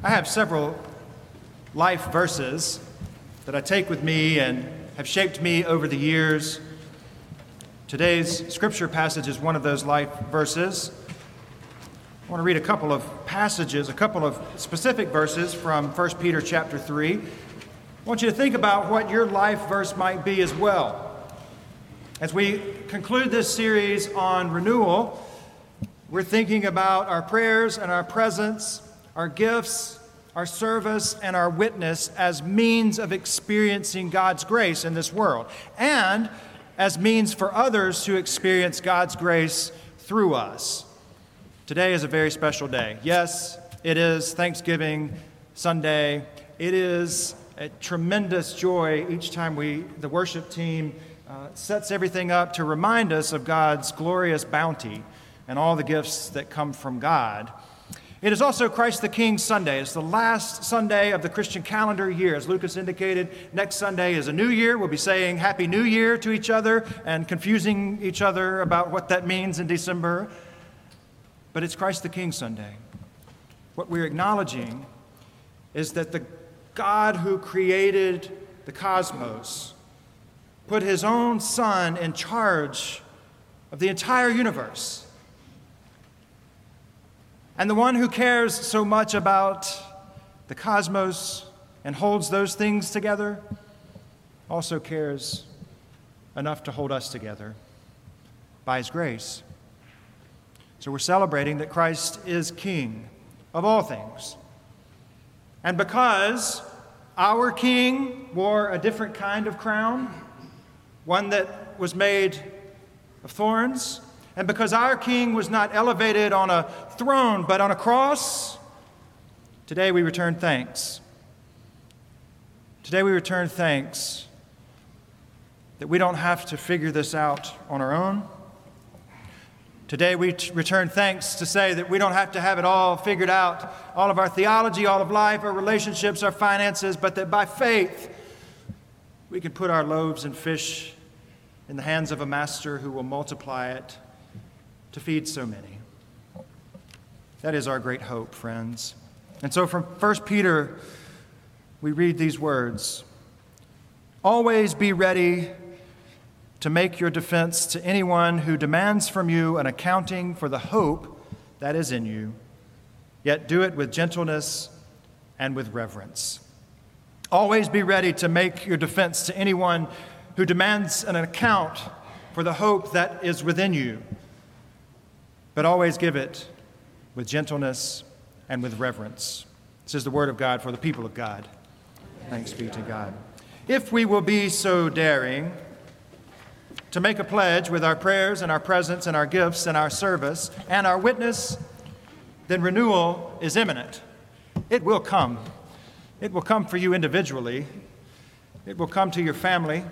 I have several life verses that I take with me and have shaped me over the years. Today's scripture passage is one of those life verses. I want to read a couple of passages, a couple of specific verses from 1 Peter chapter 3. I want you to think about what your life verse might be as well. As we conclude this series on renewal, we're thinking about our prayers and our presence, our gifts, our service, and our witness as means of experiencing God's grace in this world, and as means for others to experience God's grace through us. Today is a very special day. Yes, it is Thanksgiving Sunday. It is a tremendous joy each time the worship team sets everything up to remind us of God's glorious bounty and all the gifts that come from God. It is also Christ the King Sunday. It's the last Sunday of the Christian calendar year. As Lucas indicated, next Sunday is a new year. We'll be saying Happy New Year to each other and confusing each other about what that means in December. But it's Christ the King Sunday. What we're acknowledging is that the God who created the cosmos put his own son in charge of the entire universe. And the one who cares so much about the cosmos and holds those things together also cares enough to hold us together by his grace. So we're celebrating that Christ is King of all things. And because our King wore a different kind of crown, one that was made of thorns, and because our King was not elevated on a throne but on a cross, today we return thanks. Today we return thanks that we don't have to figure this out on our own. Today we return thanks to say that we don't have to have it all figured out, all of our theology, all of life, our relationships, our finances, but that by faith we can put our loaves and fish in the hands of a master who will multiply it to feed so many. That is our great hope, friends. And so from 1 Peter, we read these words: "Always be ready to make your defense to anyone who demands from you an accounting for the hope that is in you, yet do it with gentleness and with reverence." Always be ready to make your defense to anyone who demands an account for the hope that is within you, but always give it with gentleness and with reverence. This is the word of God for the people of God. Thanks be to God. If we will be so daring to make a pledge with our prayers and our presence and our gifts and our service and our witness, then renewal is imminent. It will come. It will come for you individually. It will come to your family.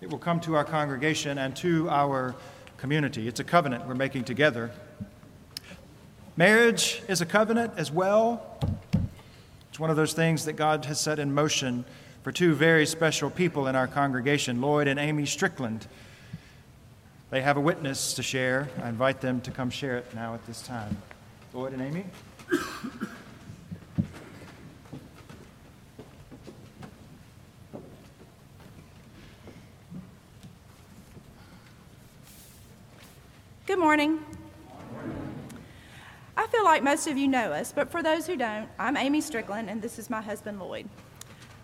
It will come to our congregation and to our community. It's a covenant we're making together. Marriage is a covenant as well. It's one of those things that God has set in motion for two very special people in our congregation, Lloyd and Emmy Strickland. They have a witness to share. I invite them to come share it now at this time. Lloyd and Emmy. Good morning. I feel like most of you know us, but for those who don't, I'm Emmy Strickland, and this is my husband, Lloyd.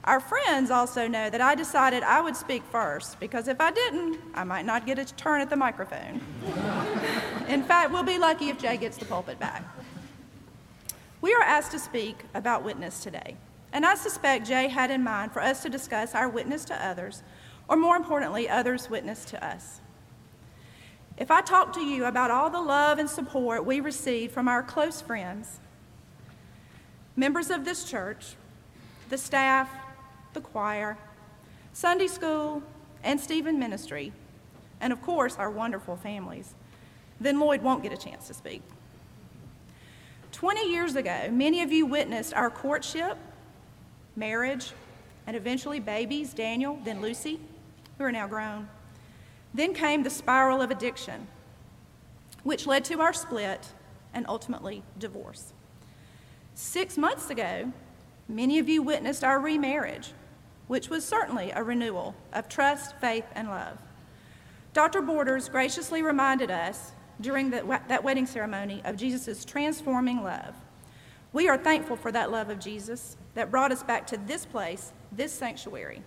Our friends also know that I decided I would speak first, because if I didn't, I might not get a turn at the microphone. In fact, we'll be lucky if Jay gets the pulpit back. We are asked to speak about witness today, and I suspect Jay had in mind for us to discuss our witness to others, or more importantly, others' witness to us. If I talk to you about all the love and support we receive from our close friends, members of this church, the staff, the choir, Sunday school, and Stephen Ministry, and of course our wonderful families, then Lloyd won't get a chance to speak. 20 years ago, many of you witnessed our courtship, marriage, and eventually babies, Daniel, then Lucy, who are now grown. Then came the spiral of addiction, which led to our split and ultimately divorce. 6 months ago, many of you witnessed our remarriage, which was certainly a renewal of trust, faith, and love. Dr. Borders graciously reminded us during that wedding ceremony of Jesus' transforming love. We are thankful for that love of Jesus that brought us back to this place, this sanctuary,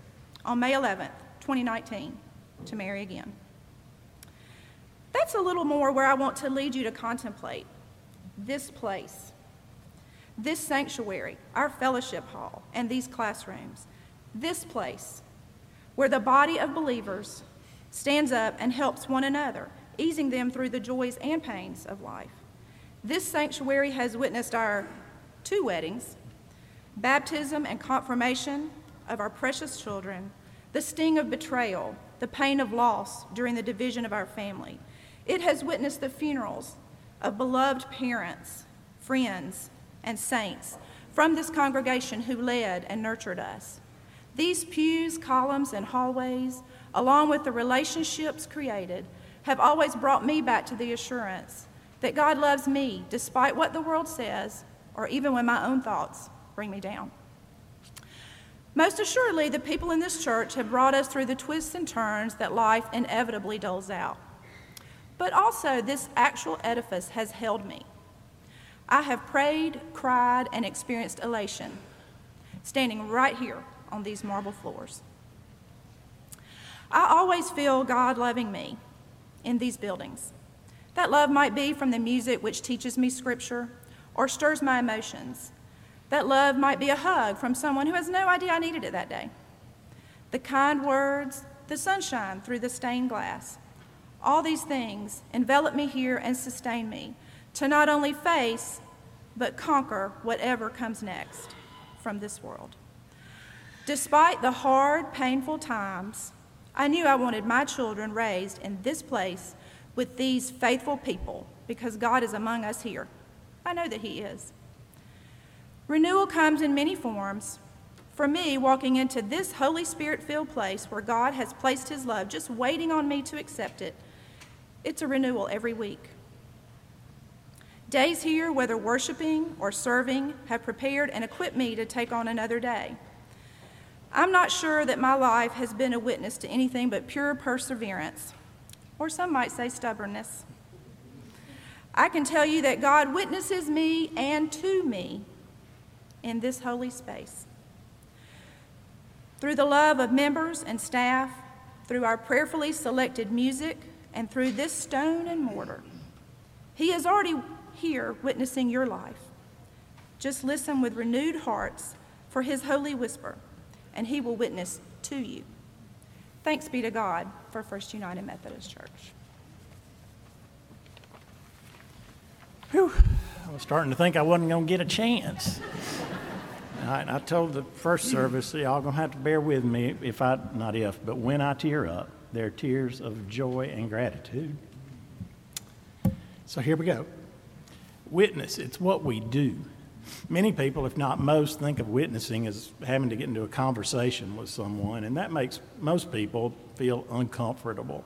on May 11th, 2019, to marry again. That's a little more where I want to lead you to contemplate this place, this sanctuary, our fellowship hall, and these classrooms. This place where the body of believers stands up and helps one another, easing them through the joys and pains of life. This sanctuary has witnessed our two weddings, baptism and confirmation of our precious children, the sting of betrayal, the pain of loss during the division of our family. It has witnessed the funerals of beloved parents, friends, and saints from this congregation who led and nurtured us. These pews, columns, and hallways, along with the relationships created, have always brought me back to the assurance that God loves me despite what the world says, or even when my own thoughts bring me down. Most assuredly, the people in this church have brought us through the twists and turns that life inevitably doles out. But also, this actual edifice has held me. I have prayed, cried, and experienced elation, standing right here on these marble floors. I always feel God loving me in these buildings. That love might be from the music which teaches me scripture or stirs my emotions. That love might be a hug from someone who has no idea I needed it that day. The kind words, the sunshine through the stained glass. All these things envelop me here and sustain me to not only face, but conquer whatever comes next from this world. Despite the hard, painful times, I knew I wanted my children raised in this place with these faithful people because God is among us here. I know that He is. Renewal comes in many forms. For me, walking into this Holy Spirit-filled place where God has placed His love, just waiting on me to accept it, it's a renewal every week. Days here, whether worshiping or serving, have prepared and equipped me to take on another day. I'm not sure that my life has been a witness to anything but pure perseverance, or some might say stubbornness. I can tell you that God witnesses me and to me in this holy space. Through the love of members and staff, through our prayerfully selected music, and through this stone and mortar, He is already here witnessing your life. Just listen with renewed hearts for His holy whisper, and He will witness to you. Thanks be to God for First United Methodist Church. Whew, I was starting to think I wasn't going to get a chance. I told the first service, y'all going to have to bear with me but when I tear up, they're tears of joy and gratitude. So here we go. Witness, it's what we do. Many people, if not most, think of witnessing as having to get into a conversation with someone, and that makes most people feel uncomfortable.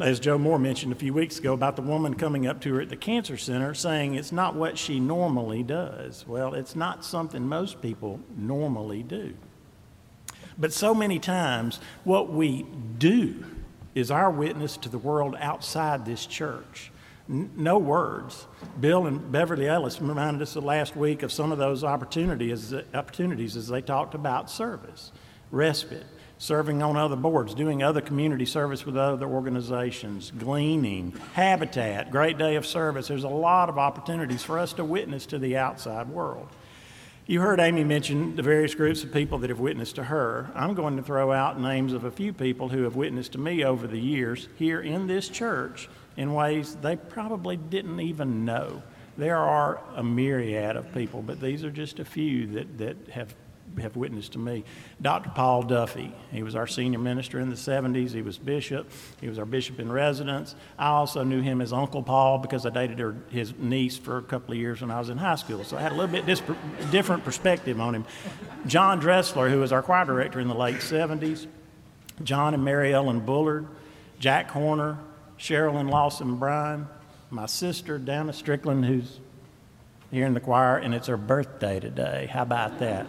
As Joe Moore mentioned a few weeks ago about the woman coming up to her at the cancer center saying it's not what she normally does. Well, it's not something most people normally do. But so many times, what we do is our witness to the world outside this church. No words. Bill and Beverly Ellis reminded us last week of some of those opportunities as they talked about service, respite, serving on other boards, doing other community service with other organizations, gleaning, habitat, great day of service. There's a lot of opportunities for us to witness to the outside world. You heard Amy mention the various groups of people that have witnessed to her. I'm going to throw out names of a few people who have witnessed to me over the years here in this church in ways they probably didn't even know. There are a myriad of people, but these are just a few that have witnessed to me. Dr. Paul Duffy, he was our senior minister in the 70s. He was bishop. He was our bishop in residence. I also knew him as Uncle Paul because I dated his niece for a couple of years when I was in high school, so I had a little bit different perspective on him. John Dressler, who was our choir director in the late 70s. John and Mary Ellen Bullard. Jack Horner. Sherilyn Lawson Bryan, my sister, Dana Strickland, who's here in the choir, and it's her birthday today. How about that?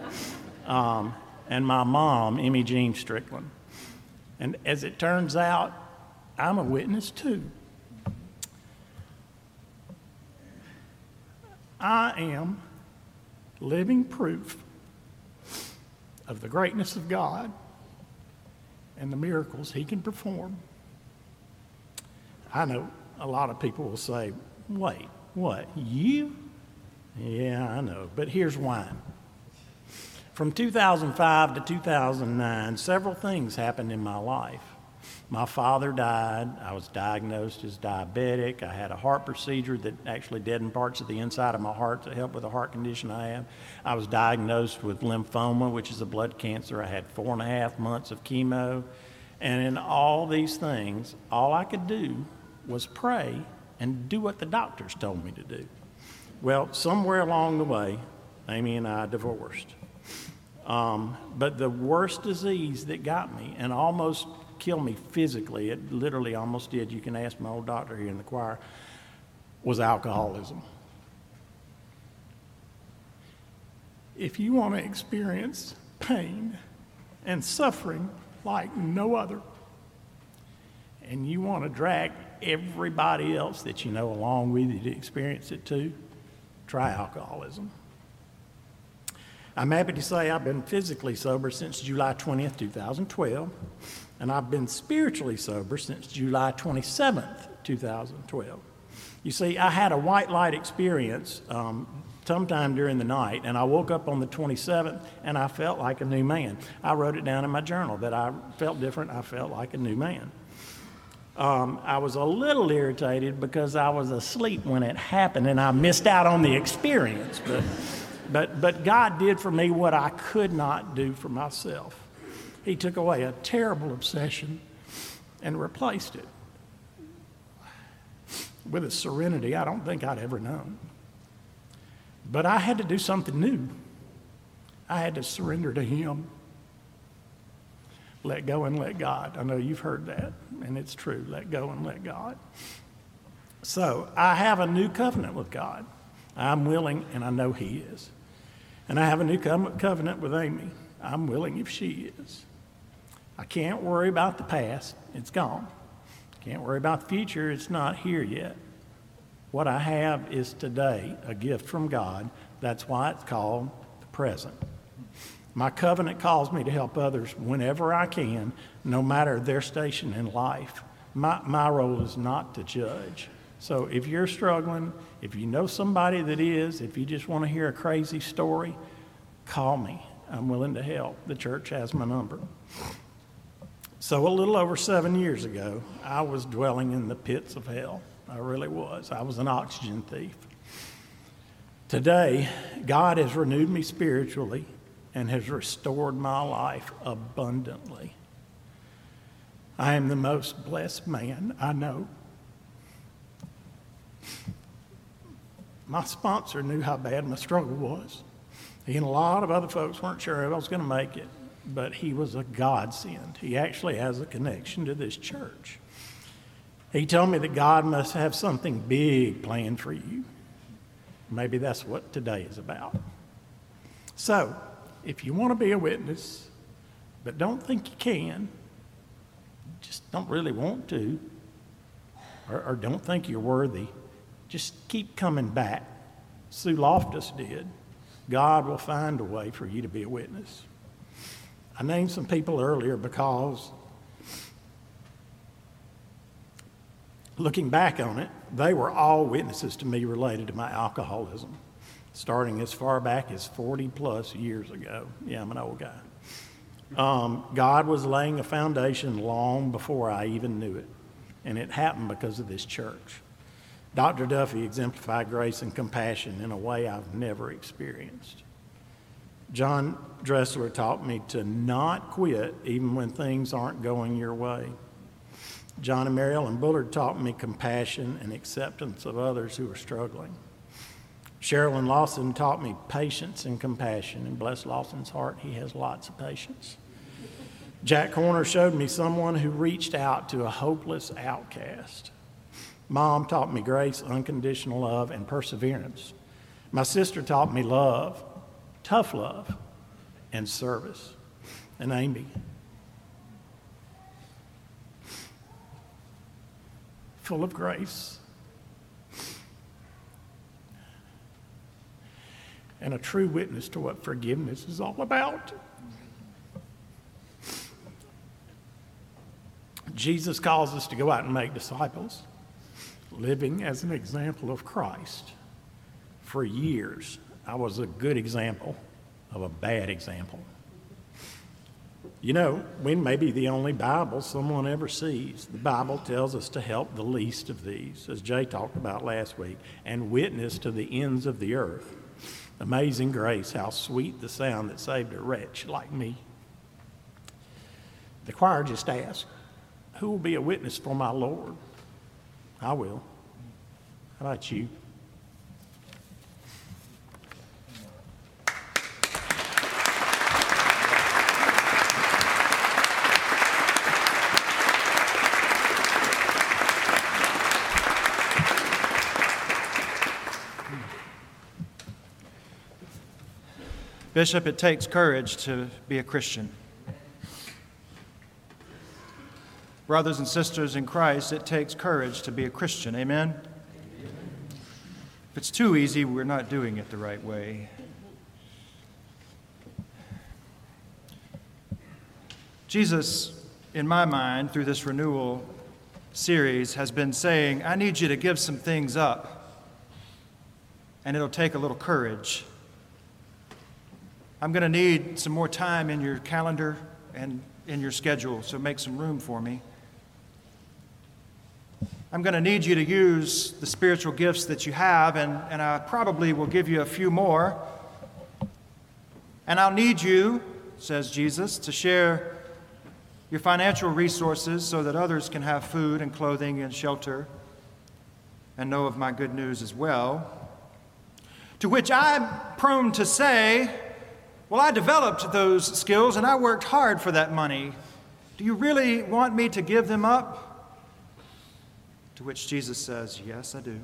And my mom, Emmy Jean Strickland. And as it turns out, I'm a witness too. I am living proof of the greatness of God and the miracles he can perform. I know a lot of people will say, wait, what, you? Yeah, I know, but here's why. From 2005 to 2009, several things happened in my life. My father died. I was diagnosed as diabetic. I had a heart procedure that actually deadened parts of the inside of my heart to help with a heart condition I have. I was diagnosed with lymphoma, which is a blood cancer. I had 4.5 months of chemo. And in all these things, all I could do was pray and do what the doctors told me to do. Well, somewhere along the way, Amy and I divorced. But the worst disease that got me and almost killed me physically, it literally almost did, you can ask my old doctor here in the choir, was alcoholism. If you want to experience pain and suffering like no other, and you want to drag everybody else that you know along with you to experience it too, try alcoholism. I'm happy to say I've been physically sober since July 20th, 2012, and I've been spiritually sober since July 27th, 2012. You see, I had a white light experience sometime during the night, and I woke up on the 27th, and I felt like a new man. I wrote it down in my journal that I felt different. I felt like a new man. I was a little irritated because I was asleep when it happened, and I missed out on the experience, but God did for me what I could not do for myself. He took away a terrible obsession and replaced it with a serenity I don't think I'd ever known. But I had to do something new. I had to surrender to him. Let go and let God. I know you've heard that, and it's true. Let go and let God. So I have a new covenant with God. I'm willing, and I know he is. And I have a new covenant with Amy. I'm willing if she is. I can't worry about the past. It's gone. Can't worry about the future. It's not here yet. What I have is today, a gift from God. That's why it's called the present. My covenant calls me to help others whenever I can, no matter their station in life. My role is not to judge. So if you're struggling, if you know somebody that is, if you just want to hear a crazy story, call me. I'm willing to help. The church has my number. So a little over 7 years ago, I was dwelling in the pits of hell. I really was. I was an oxygen thief. Today, God has renewed me spiritually and has restored my life abundantly. I am the most blessed man I know. My sponsor knew how bad my struggle was. He and a lot of other folks weren't sure if I was going to make it, but he was a godsend. He actually has a connection to this church. He told me that God must have something big planned for you. Maybe that's what today is about. So, if you want to be a witness, but don't think you can, just don't really want to, or don't think you're worthy, just keep coming back. Sue Loftus did. God will find a way for you to be a witness. I named some people earlier because looking back on it, they were all witnesses to me related to my alcoholism, starting as far back as 40-plus years ago. Yeah, I'm an old guy. God was laying a foundation long before I even knew it, and it happened because of this church. Dr. Duffy exemplified grace and compassion in a way I've never experienced. John Dressler taught me to not quit even when things aren't going your way. John and Mary Ellen Bullard taught me compassion and acceptance of others who are struggling. Sherilyn Lawson taught me patience and compassion, and bless Lawson's heart, he has lots of patience. Jack Corner showed me someone who reached out to a hopeless outcast. Mom taught me grace, unconditional love, and perseverance. My sister taught me love, tough love, and service. And Amy. Full of grace. And a true witness to what forgiveness is all about. Jesus calls us to go out and make disciples, living as an example of Christ. For years, I was a good example of a bad example. You know, we may be the only Bible someone ever sees. The Bible tells us to help the least of these, as Jay talked about last week, and witness to the ends of the earth. Amazing grace, how sweet the sound that saved a wretch like me. The choir just asked, who will be a witness for my Lord? I will. How about you? Bishop, it takes courage to be a Christian. Brothers and sisters in Christ, it takes courage to be a Christian. Amen? Amen. If it's too easy, we're not doing it the right way. Jesus, in my mind, through this renewal series, has been saying, I need you to give some things up, and it'll take a little courage. I'm going to need some more time in your calendar and in your schedule, so make some room for me. I'm going to need you to use the spiritual gifts that you have, and I probably will give you a few more. And I'll need you, says Jesus, to share your financial resources so that others can have food and clothing and shelter and know of my good news as well. To which I'm prone to say, well, I developed those skills, and I worked hard for that money. Do you really want me to give them up? To which Jesus says, yes, I do.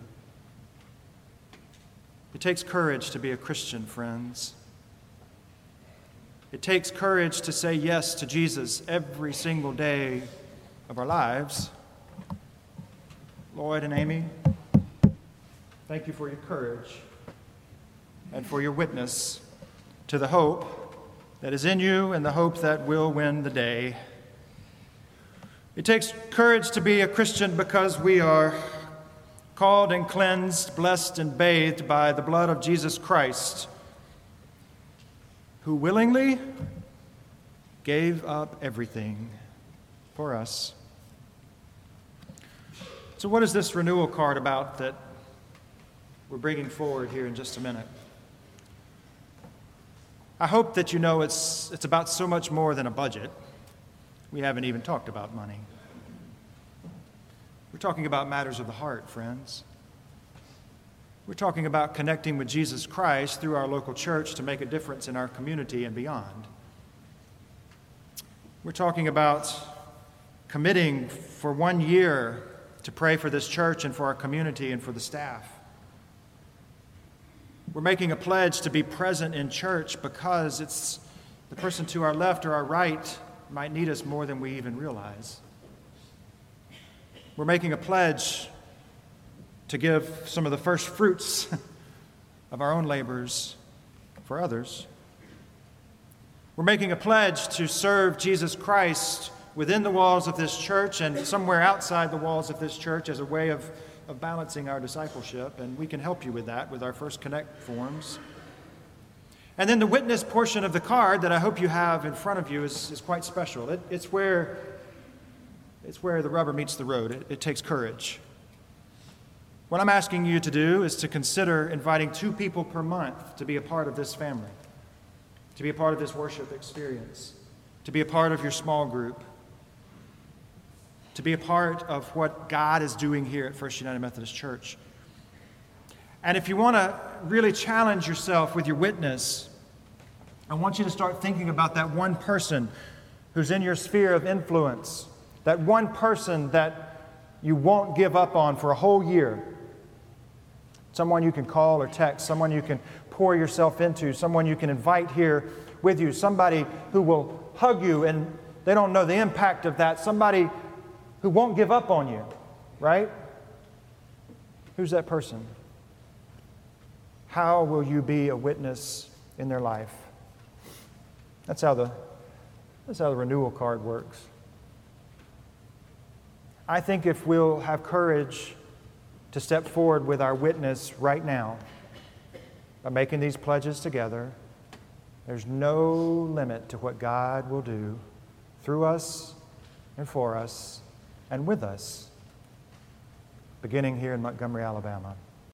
It takes courage to be a Christian, friends. It takes courage to say yes to Jesus every single day of our lives. Lloyd and Amy, thank you for your courage and for your witness to the hope that is in you and the hope that will win the day. It takes courage to be a Christian because we are called and cleansed, blessed and bathed by the blood of Jesus Christ, who willingly gave up everything for us. So what is this renewal card about that we're bringing forward here in just a minute? I hope that you know it's about so much more than a budget. We haven't even talked about money. We're talking about matters of the heart, friends. We're talking about connecting with Jesus Christ through our local church to make a difference in our community and beyond. We're talking about committing for 1 year to pray for this church and for our community and for the staff. We're making a pledge to be present in church because it's the person to our left or our right might need us more than we even realize. We're making a pledge to give some of the first fruits of our own labors for others. We're making a pledge to serve Jesus Christ within the walls of this church and somewhere outside the walls of this church as a way of balancing our discipleship, and we can help you with that with our First Connect forms. And then the witness portion of the card that I hope you have in front of you is quite special. It's where the rubber meets the road. It takes courage. What I'm asking you to do is to consider inviting 2 people per month to be a part of this family, to be a part of this worship experience, to be a part of your small group, to be a part of what God is doing here at First United Methodist Church. And if you want to really challenge yourself with your witness, I want you to start thinking about that one person who's in your sphere of influence, that one person that you won't give up on for a whole year. someone you can call or text, someone you can pour yourself into, someone you can invite here with you, somebody who will hug you and they don't know the impact of that, somebody who won't give up on you, right? Who's that person? How will you be a witness in their life? That's how the renewal card works. I think if we'll have courage to step forward with our witness right now by making these pledges together, there's no limit to what God will do through us and for us and with us, beginning here in Montgomery, Alabama.